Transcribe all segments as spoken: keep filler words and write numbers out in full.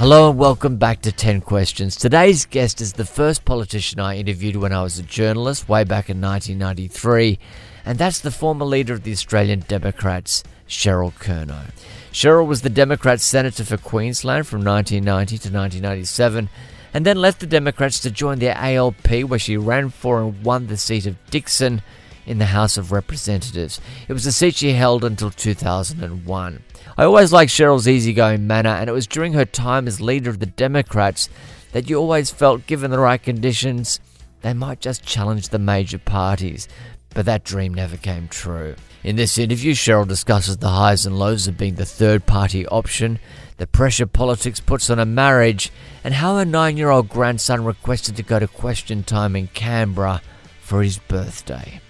Hello and welcome back to ten questions. Today's guest is the first politician I interviewed when I was a journalist way back in nineteen ninety-three, and that's the former leader of the Australian Democrats, Cheryl Kernot. Cheryl was the Democrat Senator for Queensland from nineteen ninety to nineteen ninety-seven, and then left the Democrats to join the A L P, where she ran for and won the seat of Dickson in the House of Representatives. It was a seat she held until two thousand one. I always liked Cheryl's easygoing manner, and it was during her time as leader of the Democrats that you always felt, given the right conditions, they might just challenge the major parties. But that dream never came true. In this interview, Cheryl discusses the highs and lows of being the third-party option, the pressure politics puts on a marriage, and how her nine-year-old grandson requested to go to Question Time in Canberra for his birthday.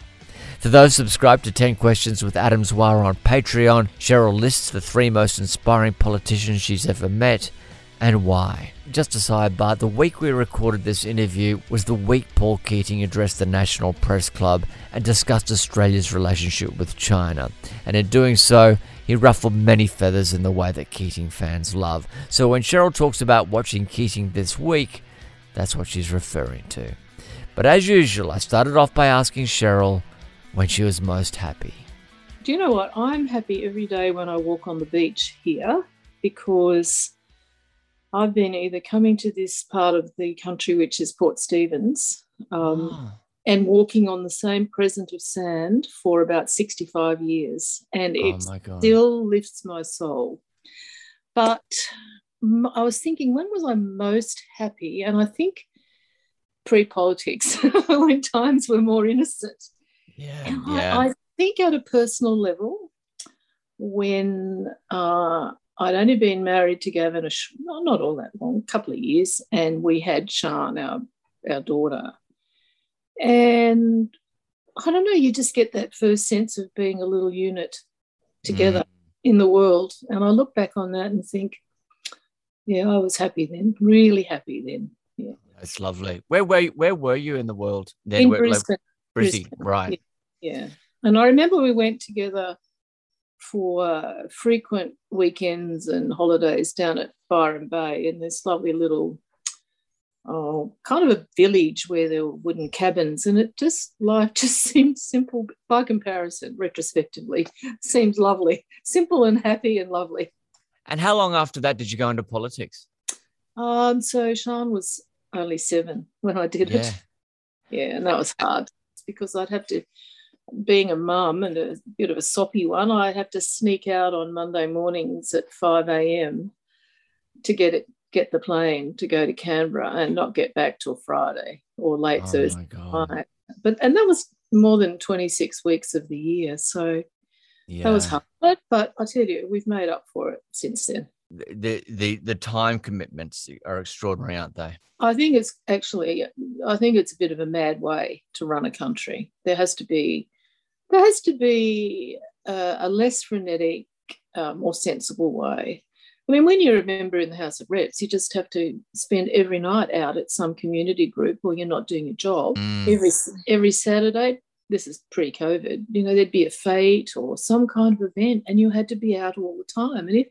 For those subscribed to ten questions with Adam Zwar on Patreon, Cheryl lists the three most inspiring politicians she's ever met and why. Just a sidebar, the week we recorded this interview was the week Paul Keating addressed the National Press Club and discussed Australia's relationship with China. And in doing so, he ruffled many feathers in the way that Keating fans love. So when Cheryl talks about watching Keating this week, that's what she's referring to. But as usual, I started off by asking Cheryl when she was most happy. Do you know what? I'm happy every day when I walk on the beach here, because I've been either coming to this part of the country, which is Port Stephens, um, oh. and walking on the same crescent of sand for about sixty-five years, and oh it my God. still lifts my soul. But I was thinking, when was I most happy? And I think pre-politics, when times were more innocent. Yeah, yeah. I, I think at a personal level, when uh, I'd only been married to Gavin, a sh- well, not all that long, a couple of years, and we had Shan, our, our daughter. And I don't know, you just get that first sense of being a little unit together mm. in the world. And I look back on that and think, yeah, I was happy then, really happy then. Yeah, that's lovely. Where were you, where were you in the world then? In where, Brisbane. Like, Brisbane, Brisbane, right. Yeah. And I remember we went together for uh, frequent weekends and holidays down at Byron Bay in this lovely little oh, kind of a village where there were wooden cabins, and it just, life just seemed simple by comparison, retrospectively. Seems lovely. Simple and happy and lovely. And how long after that did you go into politics? Um, so Sean was only seven when I did yeah. it. Yeah, and that was hard, because I'd have to, being a mum and a bit of a soppy one, I'd have to sneak out on Monday mornings at five a.m. to get it, get the plane to go to Canberra and not get back till Friday or late oh Thursday night. But, and that was more than twenty-six weeks of the year, so yeah. that was hard. But I tell you, we've made up for it since then. The, the the time commitments are extraordinary, aren't they? I think it's actually, I think it's a bit of a mad way to run a country. There has to be, there has to be a, a less frenetic, uh, more sensible way. I mean, when you're a member in the House of Reps, you just have to spend every night out at some community group, or you're not doing your job. Mm. Every every Saturday, this is pre-COVID, you know, there'd be a fete or some kind of event, and you had to be out all the time. And if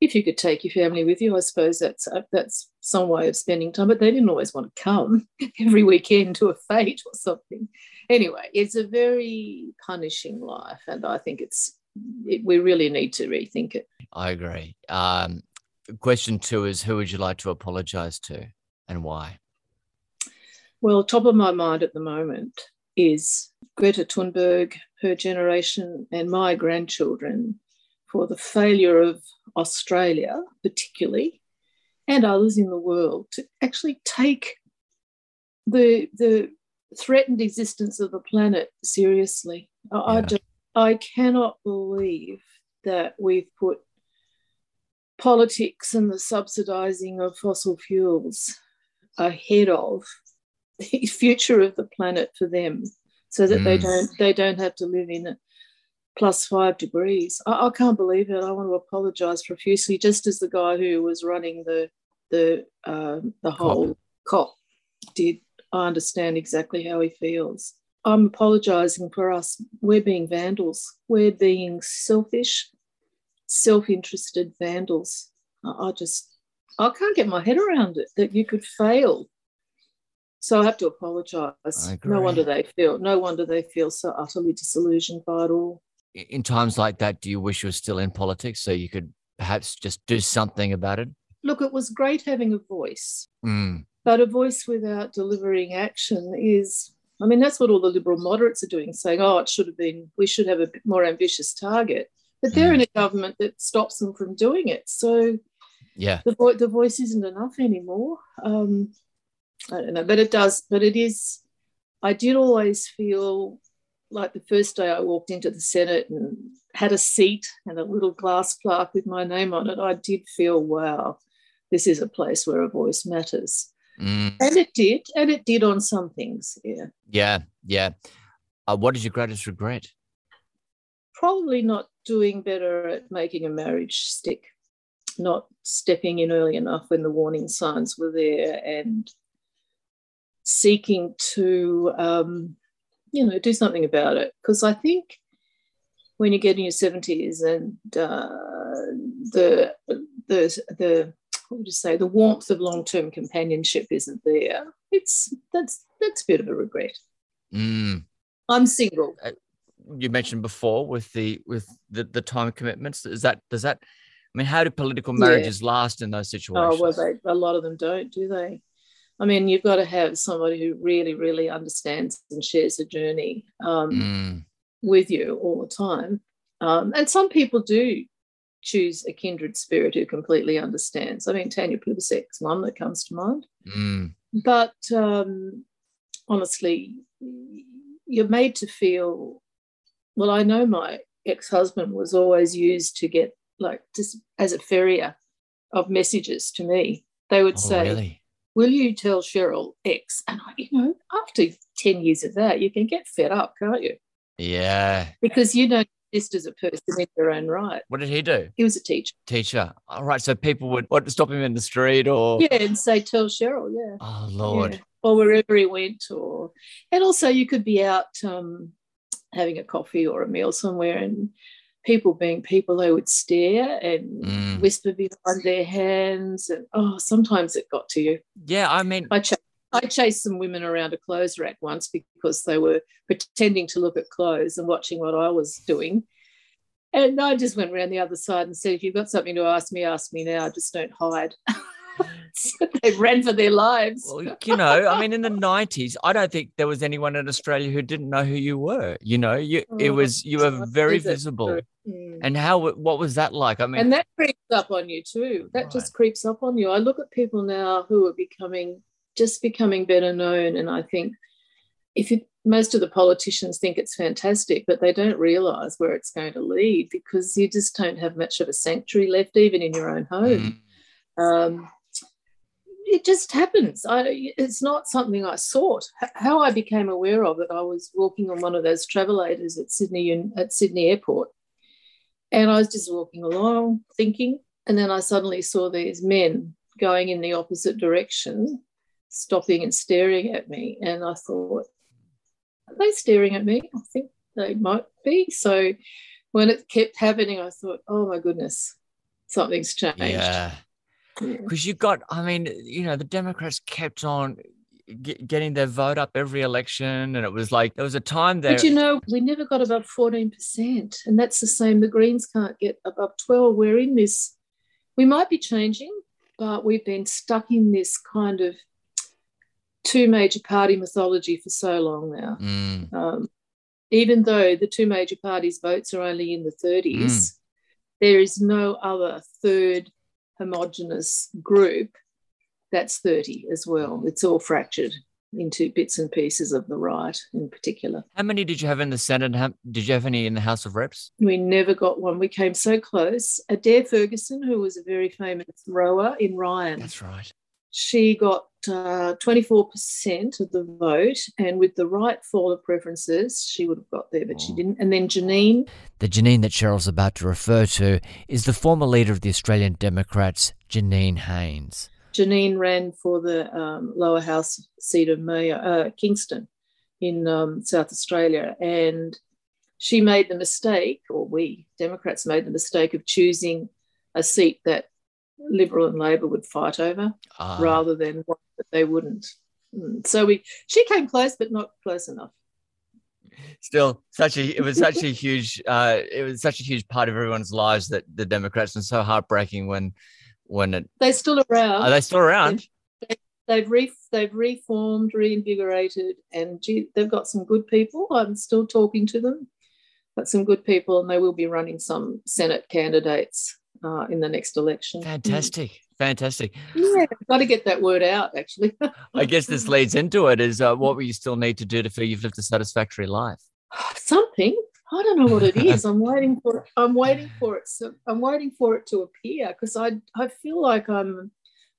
If you could take your family with you, I suppose that's uh, that's some way of spending time, but they didn't always want to come every weekend to a fete or something. Anyway, it's a very punishing life, and I think it's it, we really need to rethink it. I agree. Um, question two is, who would you like to apologise to and why? Well, top of my mind at the moment is Greta Thunberg, her generation, and my grandchildren, for the failure of Australia particularly, and others in the world, to actually take the the threatened existence of the planet seriously. Yeah. I, just, I cannot believe that we've put politics and the subsidising of fossil fuels ahead of the future of the planet for them, so that mm. they don't they don't have to live in it. Plus five degrees. I, I can't believe it. I want to apologise profusely, just as the guy who was running the the uh, the whole COP did. I understand exactly how he feels. I'm apologising for us. We're being vandals. We're being selfish, self-interested vandals. I, I just I can't get my head around it, that you could fail. So I have to apologise. No wonder they feel, no wonder they feel so utterly disillusioned by it all. In times like that, do you wish you were still in politics so you could perhaps just do something about it? Look, it was great having a voice. Mm. But a voice without delivering action is, I mean, that's what all the Liberal moderates are doing, saying, oh, it should have been, we should have a bit more ambitious target. But they're mm. in a government that stops them from doing it. So yeah, the, vo- the voice isn't enough anymore. Um, I don't know, but it does, but it is, I did always feel like the first day I walked into the Senate and had a seat and a little glass plaque with my name on it, I did feel, wow, this is a place where a voice matters. Mm. And it did, and it did on some things, yeah. Yeah, yeah. Uh, what is your greatest regret? Probably not doing better at making a marriage stick, not stepping in early enough when the warning signs were there and seeking to, um, you know, do something about it. Because I think when you get in your seventies and uh, the, the, the, what would you say, the warmth of long-term companionship isn't there. It's that's that's a bit of a regret. Mm. I'm single. Uh, you mentioned before with the with the, the time commitments. Is that does that? I mean, how do political marriages yeah. last in those situations? Oh well, they, a lot of them don't, do they? I mean, you've got to have somebody who really, really understands and shares the journey um, mm. with you all the time. Um, and some people do choose a kindred spirit who completely understands. I mean, Tanya Plibersek's one that comes to mind. Mm. But um, honestly, you're made to feel, well, I know my ex-husband was always used to get, like, just as a ferrier of messages to me. They would oh, say, really? Will you tell Cheryl X? And, I, you know, after ten years of that, you can get fed up, can't you? Yeah. Because, you know, just as a person in their own right. What did he do? He was a teacher. Teacher. All right. So people would what, stop him in the street or... Yeah, and say, tell Cheryl, yeah. Oh, Lord. Yeah. Or wherever he went. or And also you could be out um, having a coffee or a meal somewhere and people being people, they would stare and mm. whisper behind their hands. And, oh, sometimes it got to you. Yeah, I mean... I ch- I chased some women around a clothes rack once because they were pretending to look at clothes and watching what I was doing. And I just went around the other side and said, if you've got something to ask me, ask me now. Just don't hide. So they ran for their lives. Well, you know, I mean, in the nineties, I don't think there was anyone in Australia who didn't know who you were. You know, you oh, it was you were very visible. Mm. And how? What was that like? I mean, and that creeps up on you too. That right. just creeps up on you. I look at people now who are becoming... just becoming better known, and I think if you, most of the politicians think it's fantastic, but they don't realise where it's going to lead because you just don't have much of a sanctuary left, even in your own home. Mm. Um, it just happens. I, it's not something I sought. How I became aware of it, I was walking on one of those travelators at Sydney at Sydney Airport, and I was just walking along, thinking, and then I suddenly saw these men going in the opposite direction, stopping and staring at me, and I thought, are they staring at me? I think they might be. So when it kept happening, I thought, oh my goodness, something's changed. Yeah, because yeah. you got, I mean, you know, the Democrats kept on g- getting their vote up every election, and it was like there was a time there. But you know, we never got above fourteen percent, and that's the same. The Greens can't get above twelve. We're in this. We might be changing, but we've been stuck in this kind of two major party mythology for so long now. Mm. Um, even though the two major parties' votes are only in the thirties, mm. there is no other third homogenous group that's thirty as well. It's all fractured into bits and pieces of the right in particular. How many did you have in the Senate? How, did you have any in the House of Reps? We never got one. We came so close. Adair Ferguson, who was a very famous rower in Ryan. That's right. She got uh, twenty-four percent of the vote, and with the right fall of preferences, she would have got there, but oh. she didn't. And then Janine. The Janine that Cheryl's about to refer to is the former leader of the Australian Democrats, Janine Haynes. Janine ran for the um, lower house seat of Mayor, uh, Kingston in um, South Australia, and she made the mistake, or we Democrats made the mistake of choosing a seat that Liberal and Labor would fight over ah. rather than one that they wouldn't. So we, she came close, but not close enough. Still, such a it was such a huge uh, it was such a huge part of everyone's lives, that the Democrats, and so heartbreaking when when it they're still around. Are they still around? They've, they've re they've reformed, reinvigorated, and gee, they've got some good people. I'm still talking to them. Got some good people, and they will be running some Senate candidates uh, in the next election. Fantastic. Mm. Fantastic. Yeah, I've got to get that word out, actually. I guess this leads into it, is uh, what will you still need to do to feel you've lived a satisfactory life? Something. I don't know what it is. I'm waiting for it. I'm waiting for it. So I'm waiting for it to appear, because I I feel like I'm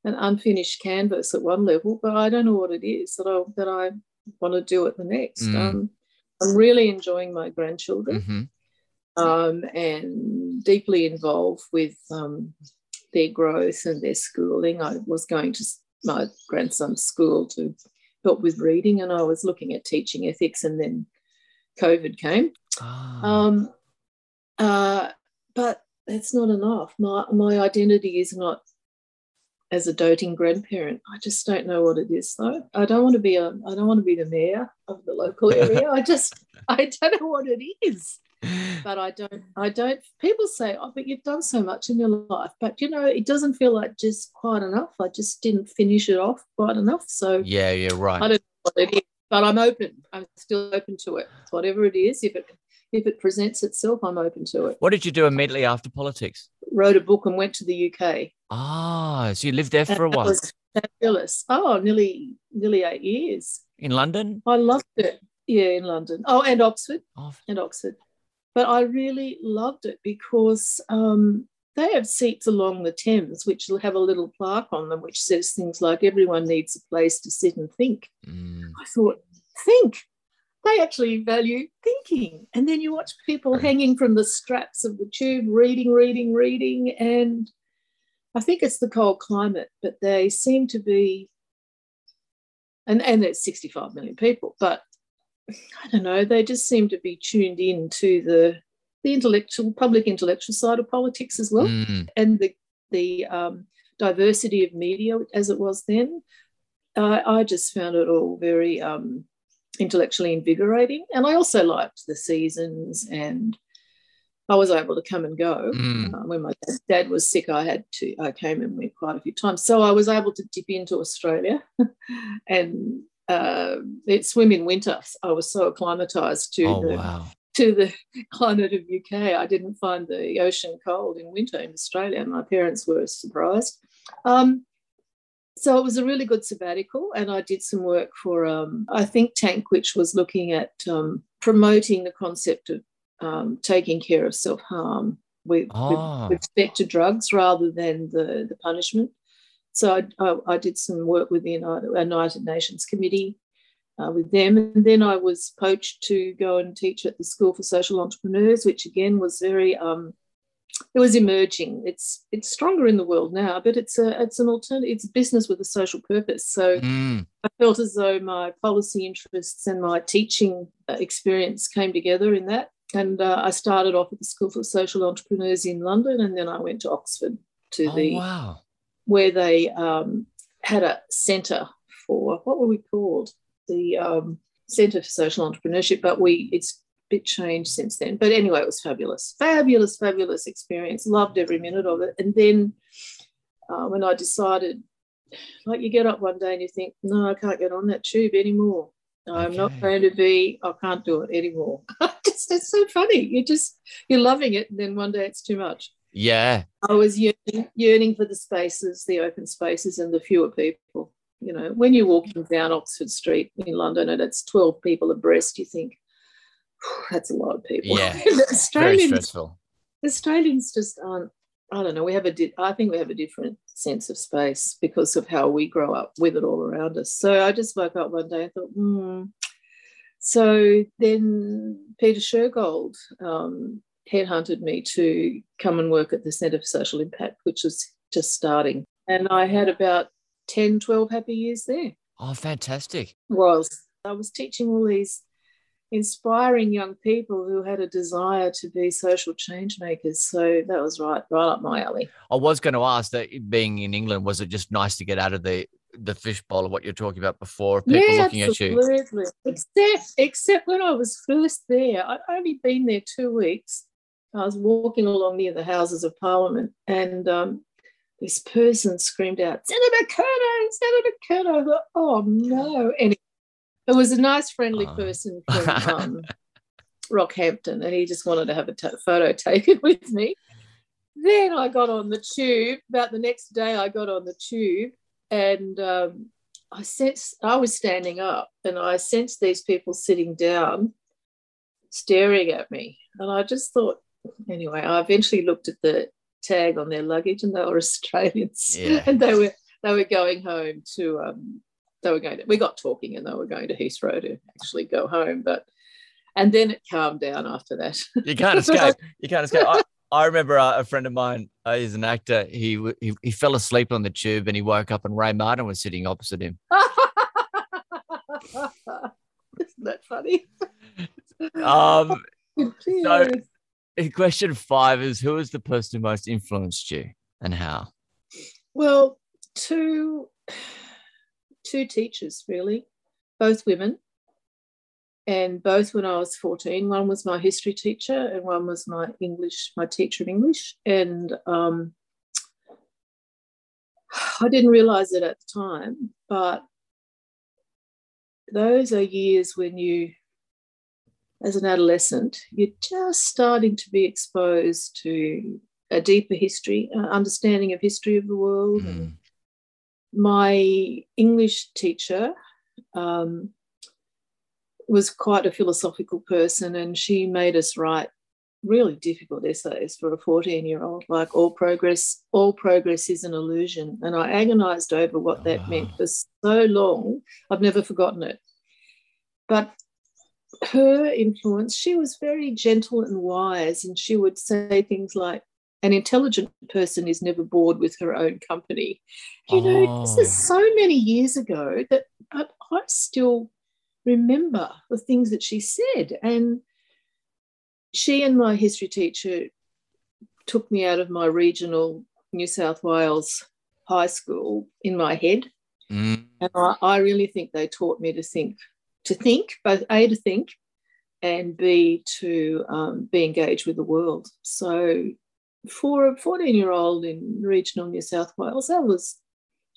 an unfinished canvas at one level, but I don't know what it is that I that I want to do at the next. Mm. Um, I'm really enjoying my grandchildren, mm-hmm. um, and deeply involved with um, their growth and their schooling. I was going to my grandson's school to help with reading, and I was looking at teaching ethics, and then COVID came. Oh. Um, uh, but that's not enough. My, my identity is not as a doting grandparent. I just don't know what it is, though. I don't want to be a. I don't want to be the mayor of the local area. I just. I don't know what it is. But I don't, I don't, people say, oh, but you've done so much in your life. But, you know, it doesn't feel like just quite enough. I just didn't finish it off quite enough. So yeah, yeah, right. I don't know what it is, but I'm open. I'm still open to it. Whatever it is, if it if it presents itself, I'm open to it. What did you do immediately after politics? Wrote a book and went to the U K. Ah, oh, so you lived there for and a while. Was fabulous. Oh, nearly, nearly eight years. In London? I loved it. Yeah, in London. Oh, and Oxford. Oh. And Oxford. But I really loved it because um, they have seats along the Thames which will have a little plaque on them which says things like, everyone needs a place to sit and think. Mm. I thought, think. They actually value thinking. And then you watch people hanging from the straps of the tube, reading, reading, reading. And I think it's the cold climate, but they seem to be, and, and there's sixty-five million people, but I don't know, they just seem to be tuned in to the the intellectual, public intellectual side of politics as well, mm. and the the um, diversity of media as it was then. Uh, I just found it all very um, intellectually invigorating, and I also liked the seasons, and I was able to come and go. Mm. Uh, when my dad was sick, I had to. I came and went quite a few times, so I was able to dip into Australia and. Uh, it swim in winter. I was so acclimatized to oh, the wow. to the climate of U K. I didn't find the ocean cold in winter in Australia. My parents were surprised. Um, so it was a really good sabbatical, and I did some work for um, a think tank which was looking at um, promoting the concept of um, taking care of self-harm with, oh. with respect to drugs rather than the, the punishment. So I, I, I did some work with the United, United Nations Committee uh, with them. And then I was poached to go and teach at the School for Social Entrepreneurs, which, again, was very, um, it was emerging. It's it's stronger in the world now, but it's a it's an alternative. It's business with a social purpose. So mm. I felt as though my policy interests and my teaching experience came together in that. And uh, I started off at the School for Social Entrepreneurs in London, and then I went to Oxford to oh, the... Wow. where they um, had a centre for, what were we called? The um, Centre for Social Entrepreneurship, but we it's a bit changed since then. But anyway, it was fabulous, fabulous, fabulous experience. Loved every minute of it. And then uh, when I decided, like you get up one day and you think, no, I can't get on that tube anymore. No, okay. I'm not going to be, I can't do it anymore. Just, it's so funny. You just, you're loving it, and then one day it's too much. Yeah. I was yearning, yearning for the spaces, the open spaces, and the fewer people. You know, when you're walking down Oxford Street in London and it's twelve people abreast, you think, that's a lot of people. Yeah, Australians, very stressful. Australians just aren't, I don't know, we have a, di I think we have a different sense of space because of how we grow up with it all around us. So I just woke up one day and thought, hmm. So then Peter Shergold, um, headhunted me to come and work at the Centre for Social Impact, which was just starting. And I had about ten, twelve happy years there. Oh, fantastic. Was. I was teaching all these inspiring young people who had a desire to be social change makers. So that was right, right up my alley. I was going to ask that, being in England, was it just nice to get out of the the fishbowl of what you're talking about before, people yeah, looking absolutely. at you? Except, except when I was first there, I'd only been there two weeks. I was walking along near the Houses of Parliament, and um, this person screamed out, "Senator Kernot, Senator Kernot!" I thought, oh, no. Anyway, it was a nice, friendly oh. person from um, Rockhampton, and he just wanted to have a t- photo taken with me. Then I got on the tube. About the next day, I got on the tube, and um, I sensed, I was standing up, and I sensed these people sitting down staring at me. And I just thought, anyway, I eventually looked at the tag on their luggage, and they were Australians, yeah. and they were they were going home to um, they were going to, we got talking, and they were going to Heathrow to actually go home. But and then it calmed down after that. You can't escape. You can't escape. I, I remember uh, a friend of mine, uh, he's an actor. He, he he fell asleep on the tube, and he woke up, and Ray Martin was sitting opposite him. Isn't that funny? Um. So, question five is, who is the person who most influenced you, and how? Well, two two teachers, really, both women, and both when I was fourteen. One was my history teacher, and one was my English, my teacher of English. And um, I didn't realise it at the time, but those are years when you, as an adolescent, you're just starting to be exposed to a deeper history, uh, understanding of history of the world. Mm. And my English teacher um, was quite a philosophical person, and she made us write really difficult essays for a fourteen-year-old, like all progress, all progress is an illusion. And I agonised over what oh. that meant for so long. I've never forgotten it. But her influence, she was very gentle and wise, and she would say things like, an intelligent person is never bored with her own company. You oh. know, this is so many years ago that I, I still remember the things that she said. And she and my history teacher took me out of my regional New South Wales high school in my head. Mm. And I, I really think they taught me to think. To think, both A, to think, and B, to um, be engaged with the world. So for a fourteen-year-old in regional New South Wales, that was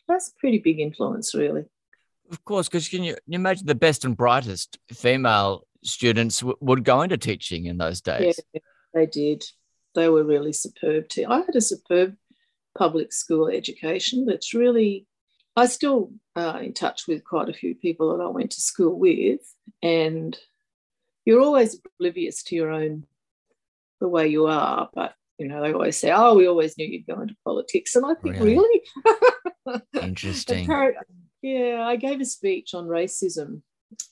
that's a pretty big influence, really. Of course, because can you, can you imagine the best and brightest female students w- would go into teaching in those days? Yeah, they did. They were really superb too. I had a superb public school education that's really... I still uh, in touch with quite a few people that I went to school with, and you're always oblivious to your own, the way you are. But, you know, they always say, oh, we always knew you'd go into politics. And I think, really? really? Interesting. Yeah, I gave a speech on racism.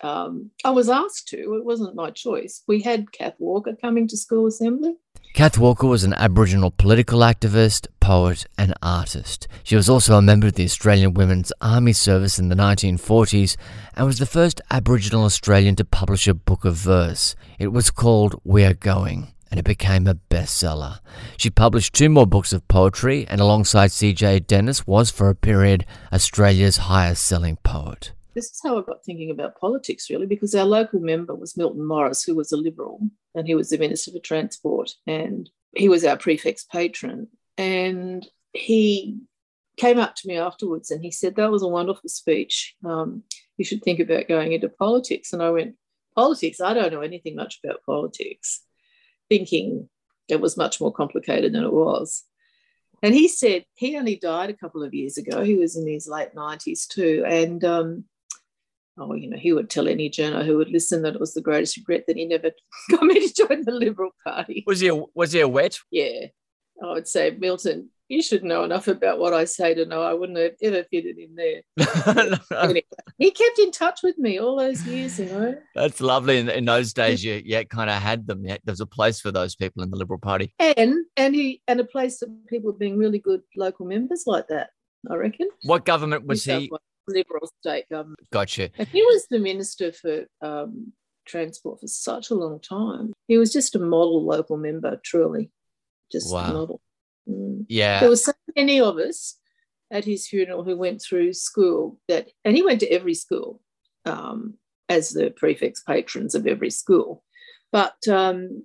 Um, I was asked to. It wasn't my choice. We had Kath Walker coming to school assembly. Kath Walker was an Aboriginal political activist, poet and artist. She was also a member of the Australian Women's Army Service in the nineteen forties and was the first Aboriginal Australian to publish a book of verse. It was called We Are Going, and it became a bestseller. She published two more books of poetry, and alongside C J Dennis was, for a period, Australia's highest-selling poet. This is how I got thinking about politics, really, because our local member was Milton Morris, who was a Liberal, and he was the Minister for Transport, and he was our prefect's patron. And he came up to me afterwards and he said, that was a wonderful speech. Um, you should think about going into politics. And I went, politics? I don't know anything much about politics, thinking it was much more complicated than it was. And he said, he only died a couple of years ago. He was in his late nineties too. And um, oh, you know, he would tell any journo who would listen that it was the greatest regret that he never got me to join the Liberal Party. Was he a, was he a wet? Yeah. I would say, Milton, you should know enough about what I say to know I wouldn't have ever fit it in there. No. Anyway, he kept in touch with me all those years, you know. That's lovely. In, in those days, you yeah, kind of had them. Yeah, there's a place for those people in the Liberal Party. And and he and a place for people being really good local members like that, I reckon. What government was he? Liberal state government. Gotcha. And he was the Minister for um, transport for such a long time. He was just a model local member, truly. Just wow. a model. Mm. Yeah. There were so many of us at his funeral who went through school that, and he went to every school um, as the prefect's patrons of every school. But um,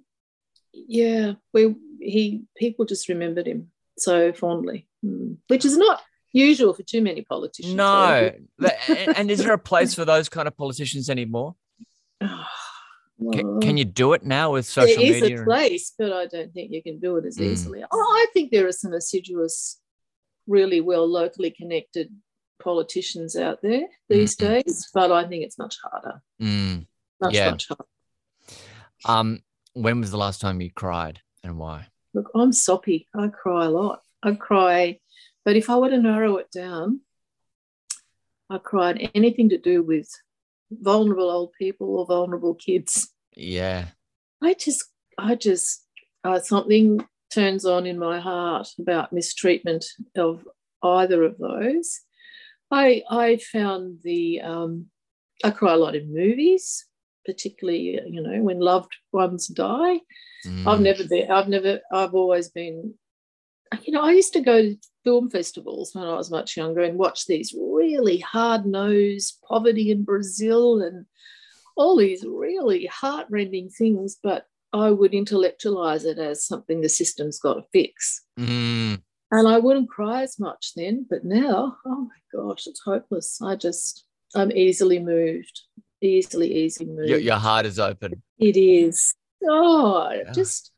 yeah, we he people just remembered him so fondly, mm. which is not usual for too many politicians. No. And is there a place for those kind of politicians anymore? Oh, well, can, can you do it now with social media? There is a place, and... but I don't think you can do it as mm. easily. Oh, I think there are some assiduous, really well locally connected politicians out there these mm. days, but I think it's much harder. Mm. Much, yeah. much harder. Um, when was the last time you cried and why? Look, I'm soppy. I cry a lot. I cry, but if I were to narrow it down, I cried anything to do with vulnerable old people or vulnerable kids. Yeah. I just, I just, uh, something turns on in my heart about mistreatment of either of those. I, I found the, um, I cry a lot in movies, particularly, you know, when loved ones die. Mm. I've never been, I've never, I've always been, you know, I used to go to film festivals when I was much younger and watch these really hard-nosed poverty in Brazil and all these really heart-rending things, but I would intellectualise it as something the system's got to fix. Mm. And I wouldn't cry as much then, but now, oh, my gosh, it's hopeless. I just, I'm easily moved, easily, easily moved. Your, your heart is open. It is. Oh, yeah. just...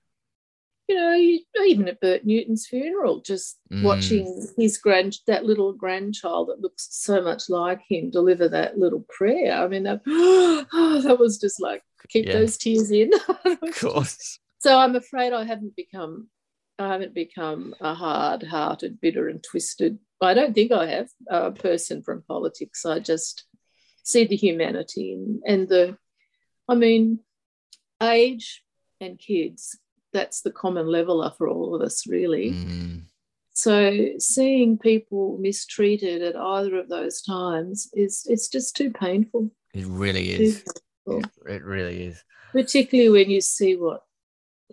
You know, you, even at Bert Newton's funeral, just mm. watching his grand, that little grandchild that looks so much like him deliver that little prayer. I mean, that, oh, that was just like, keep yeah. those tears in. Of course. So I'm afraid I haven't become, I haven't become a hard-hearted, bitter and twisted, I don't think I have, a person from politics. I just see the humanity and, and the, I mean, age and kids. That's the common leveler for all of us, really. Mm. So seeing people mistreated at either of those times is it's just too painful. It really is. It, it really is. Particularly when you see what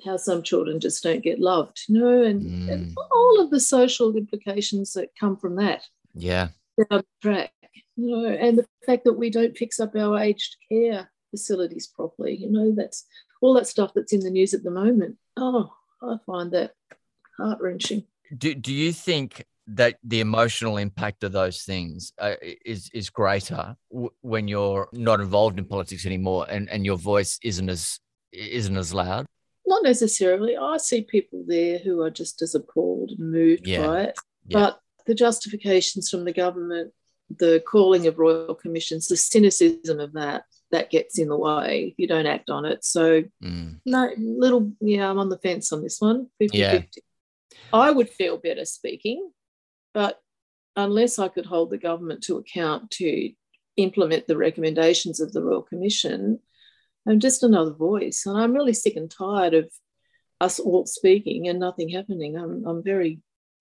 how some children just don't get loved, you know, and, mm. and all of the social implications that come from that. Yeah. Down the track, you know, and the fact that we don't fix up our aged care facilities properly, you know, that's all that stuff that's in the news at the moment. Oh, I find that heart-wrenching. Do Do you think that the emotional impact of those things uh, is is greater w- when you're not involved in politics anymore, and, and your voice isn't as isn't as loud? Not necessarily. I see people there who are just as appalled and moved yeah. by it. Yeah. But the justifications from the government, the calling of royal commissions, the cynicism of that, that gets in the way if you don't act on it. So, mm. no, little, yeah, I'm on the fence on this one, fifty-fifty. Yeah. I would feel better speaking, but unless I could hold the government to account to implement the recommendations of the Royal Commission, I'm just another voice. And I'm really sick and tired of us all speaking and nothing happening. I'm, I'm very,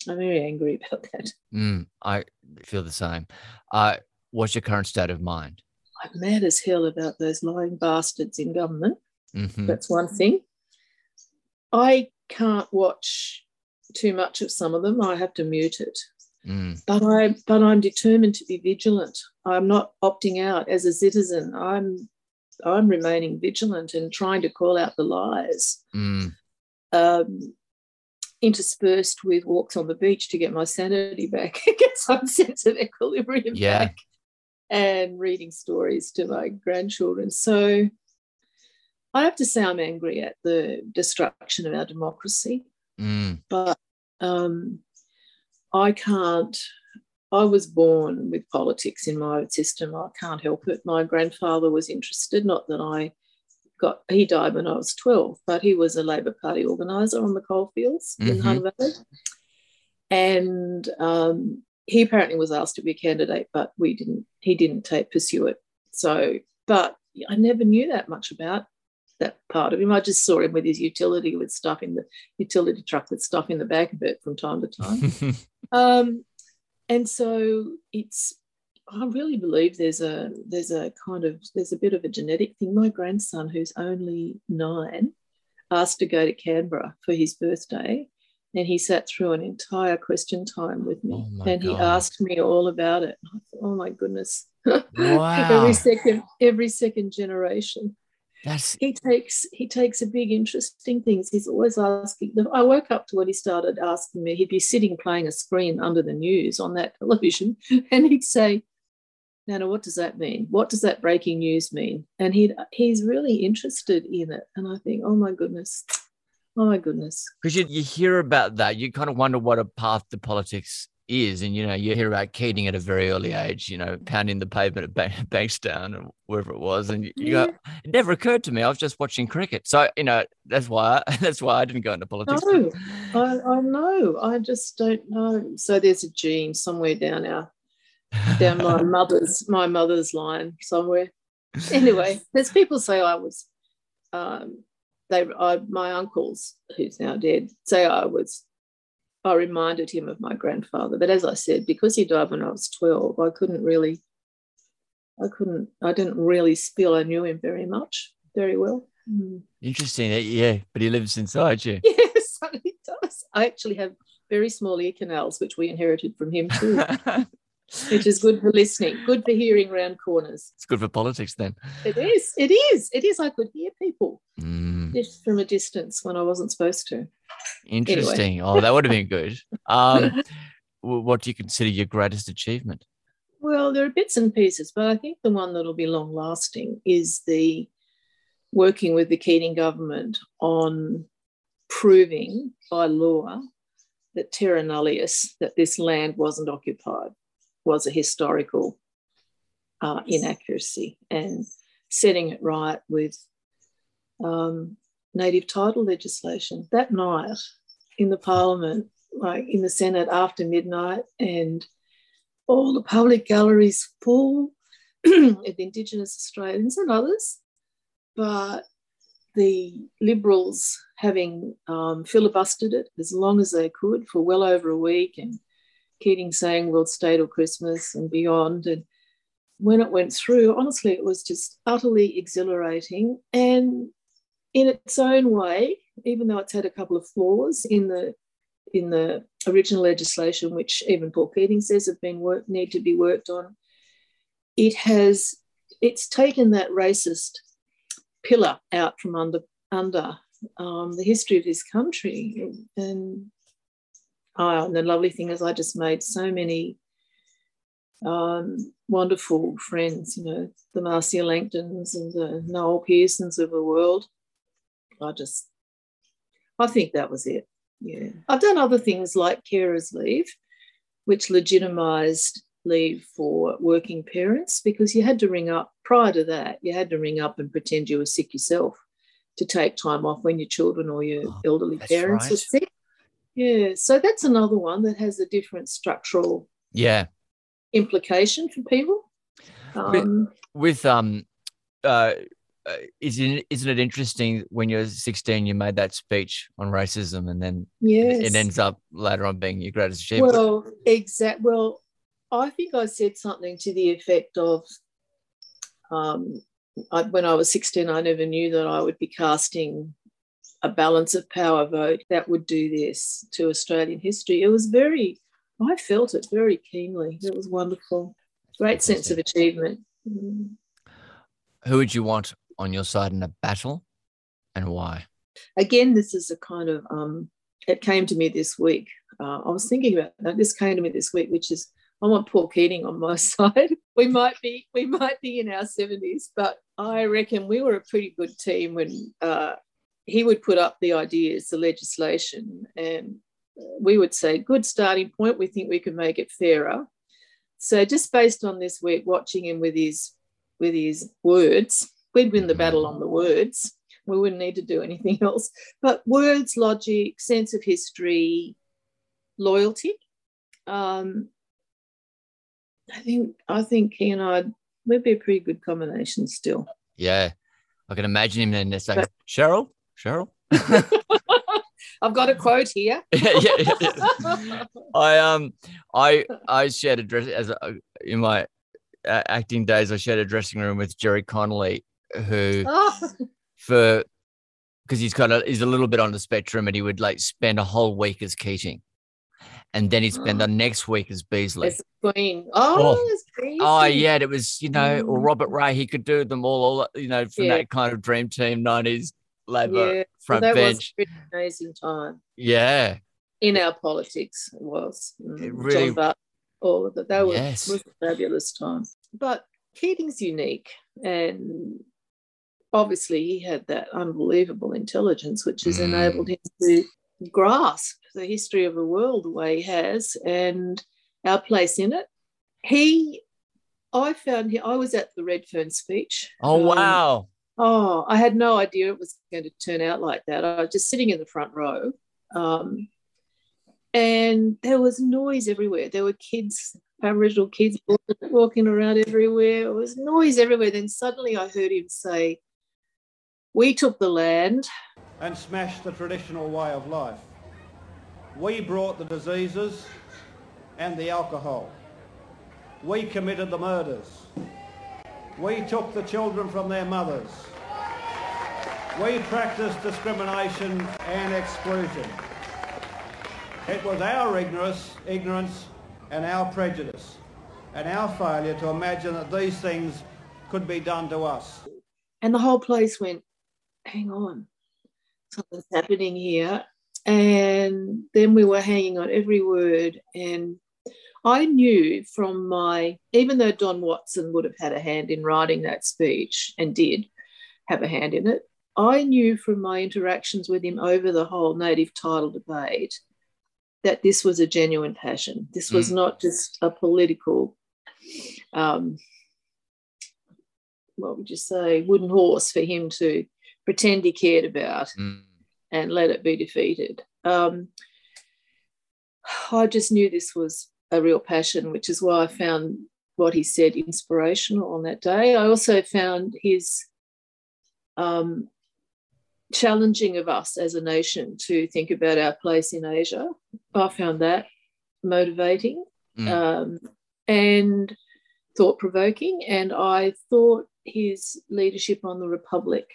I'm very angry about that. Mm, I feel the same. Uh, what's your current state of mind? I'm mad as hell about those lying bastards in government. Mm-hmm. That's one thing. I can't watch too much of some of them. I have to mute it. Mm. But I, but I'm determined to be vigilant. I'm not opting out as a citizen. I'm, I'm remaining vigilant and trying to call out the lies. Mm. Um, interspersed with walks on the beach to get my sanity back, get some sense of equilibrium yeah. back. And reading stories to my grandchildren. So I have to say I'm angry at the destruction of our democracy. Mm. But um, I can't, I was born with politics in my system. I can't help it. My grandfather was interested, not that I got, he died when I was twelve, but he was a Labor Party organiser on the coalfields mm-hmm. in Hunter Valley. And um he apparently was asked to be a candidate, but we didn't. He didn't take, pursue it. So, but I never knew that much about that part of him. I just saw him with his utility, with stuff in the utility truck, with stuff in the back of it from time to time. um, and so it's I really believe there's a there's a kind of there's a bit of a genetic thing. My grandson, who's only nine, asked to go to Canberra for his birthday, and he sat through an entire question time with me, oh and God. He asked me all about it. I thought, oh my goodness! Wow. every second, every second generation. That's... He takes he takes a big interest in things. He's always asking. I woke up to what he started asking me. He'd be sitting playing a screen under the news on that television, and he'd say, Nana, what does that mean? What does that breaking news mean? And he he's really interested in it. And I think, oh, my goodness. Oh, my goodness. Because you, you hear about that. You kind of wonder what a path to politics is. And, you know, you hear about Keating at a very early age, you know, pounding the pavement at Bankstown or wherever it was. And you yeah. go, it never occurred to me. I was just watching cricket. So, you know, that's why I, that's why I didn't go into politics. No, I, I know. I just don't know. So there's a gene somewhere down our down my mother's my mother's line somewhere. Anyway, there's people say I was um they I, my uncles, who's now dead, say I was I reminded him of my grandfather, but as I said, because he died when I was twelve, I couldn't really I couldn't I didn't really feel I knew him very much very well. Mm. Interesting. Yeah, but he lives inside you. Yes, he does. I actually have very small ear canals, which we inherited from him too. Which is good for listening, good for hearing round corners. It's good for politics then. It is, it is, it is. I could hear people mm. just from a distance when I wasn't supposed to. Interesting. Anyway. Oh, that would have been good. Um, what do you consider your greatest achievement? Well, there are bits and pieces, but I think the one that will be long-lasting is the working with the Keating government on proving by law that terra nullius, that this land wasn't occupied, was a historical uh, inaccuracy, and setting it right with um, native title legislation. That night in the Parliament, like in the Senate after midnight, and all the public galleries full of Indigenous Australians and others, but the Liberals, having um, filibustered it as long as they could for well over a week, and Keating saying we'll stay till Christmas and beyond. And when it went through, honestly, it was just utterly exhilarating. And in its own way, even though it's had a couple of flaws in the in the original legislation, which even Paul Keating says have been work, need to be worked on, it has it's taken that racist pillar out from under under um, the history of this country. And Oh, and the lovely thing is I just made so many um, wonderful friends, you know, the Marcia Langtons and the Noel Pearsons of the world. I just, I think that was it, yeah. I've done other things like carers' leave, which legitimised leave for working parents, because you had to ring up, prior to that, you had to ring up and pretend you were sick yourself to take time off when your children or your oh, elderly parents right. were sick. Yeah, so that's another one that has a different structural yeah. implication for people. Um, with, with um, uh, isn't isn't it interesting when you're sixteen, you made that speech on racism, and then yes. it ends up later on being your greatest achievement. Well, exact. Well, I think I said something to the effect of, um, I, when I was sixteen, I never knew that I would be casting a balance of power vote that would do this to Australian history. It was very, I felt it very keenly. It was wonderful. Great sense of achievement. Who would you want on your side in a battle, and why? Again, this is a kind of, um, it came to me this week. Uh, I was thinking about that. This came to me this week, which is I want Paul Keating on my side. We might be, we might be in our seventies, but I reckon we were a pretty good team when, uh, he would put up the ideas, the legislation, and we would say, good starting point, we think we can make it fairer. So just based on this week, watching him with his with his words, we'd win the battle on the words. We wouldn't need to do anything else. But words, logic, sense of history, loyalty. Um, I think I think he and I, we'd be a pretty good combination still. Yeah. I can imagine him then saying, but- Cheryl? Cheryl, I've got a quote here. yeah, yeah, yeah. I um, I I shared a dress as a, in my uh, acting days, I shared a dressing room with Jerry Connolly, who oh. for because he's kind of he's a little bit on the spectrum, and he would like spend a whole week as Keating, and then he'd spend oh. the next week as Beasley. As Queen. Oh, oh. It's crazy. Oh yeah, it was, you know, mm. or Robert Ray. He could do them all, all you know, from yeah. that kind of dream team nineties Labor yeah. front well, that bench. That was an amazing time. Yeah. In our politics, it was. It really was. All of it. That was, yes. was a fabulous time. But Keating's unique, and obviously he had that unbelievable intelligence which has mm. enabled him to grasp the history of the world the way he has and our place in it. He, I found him, I was at the Redfern speech. Oh, um, wow. Oh, I had no idea it was going to turn out like that. I was just sitting in the front row. Um And there was noise everywhere. There were kids, Aboriginal kids, walking around everywhere. There was noise everywhere. Then suddenly I heard him say, "We took the land and smashed the traditional way of life. We brought the diseases and the alcohol. We committed the murders. We took the children from their mothers. We practiced discrimination and exclusion. It was our ignorance, ignorance and our prejudice and our failure to imagine that these things could be done to us." And the whole place went, hang on, something's happening here. And then we were hanging on every word. And I knew from my, even though Don Watson would have had a hand in writing that speech and did have a hand in it, I knew from my interactions with him over the whole native title debate that this was a genuine passion. This was mm. not just a political, um, what would you say, wooden horse for him to pretend he cared about mm. and let it be defeated. Um, I just knew this was a real passion, which is why I found what he said inspirational on that day. I also found his um, challenging of us as a nation to think about our place in Asia. I found that motivating mm. um, and thought-provoking, and I thought his leadership on the Republic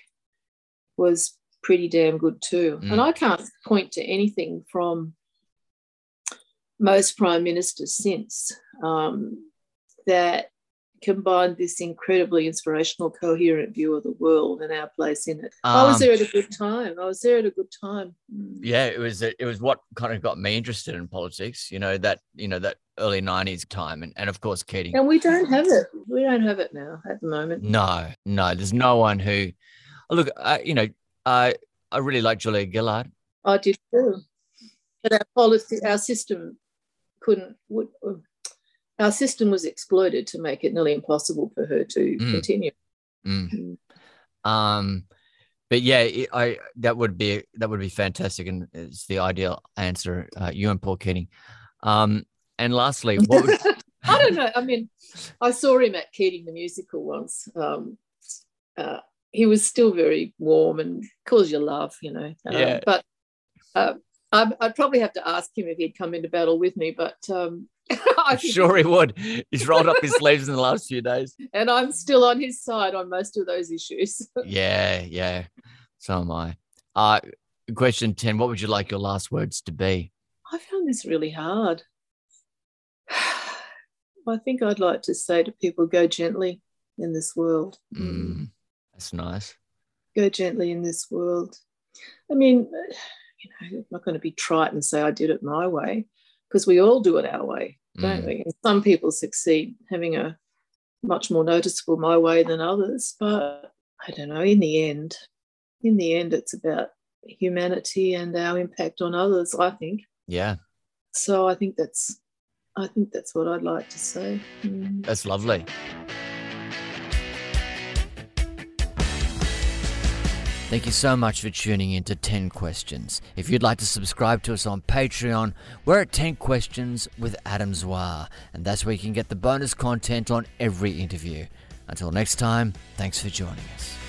was pretty damn good too. Mm. And I can't point to anything from most prime ministers since um, that combined this incredibly inspirational, coherent view of the world and our place in it. Um, I was there at a good time. I was there at a good time. Yeah, it was. It was what kind of got me interested in politics. You know that. You know that early nineties time, and, and of course Keating. And we don't have it. We don't have it now at the moment. No, no. There's no one who. Look, I, you know, I I really like Julia Gillard. I did too. But our policy, our system, couldn't. Would, Our system was exploited to make it nearly impossible for her to mm. continue. Mm. Mm. Um, but yeah, it, I that would be that would be fantastic, and it's the ideal answer. Uh, you and Paul Keating. Um, and lastly, what would... I don't know. I mean, I saw him at Keating the Musical once. Um, uh, he was still very warm and caused you love, you know. Um, yeah. But uh, I'd, I'd probably have to ask him if he'd come into battle with me, but. Um, I'm sure he would. He's rolled up his sleeves in the last few days. And I'm still on his side on most of those issues. yeah, yeah. So am I. Uh, question ten, what would you like your last words to be? I found this really hard. I think I'd like to say to people, go gently in this world. Mm, that's nice. Go gently in this world. I mean, you know, I'm not going to be trite and say I did it my way, because we all do it our way, don't mm. we? And some people succeed having a much more noticeable my way than others. But I don't know, in the end, in the end, it's about humanity and our impact on others, I think. Yeah. So I think that's, I think that's what I'd like to say. Mm. That's lovely. Thank you so much for tuning in to ten questions. If you'd like to subscribe to us on Patreon, we're at ten questions with Adam Zwar, and that's where you can get the bonus content on every interview. Until next time, thanks for joining us.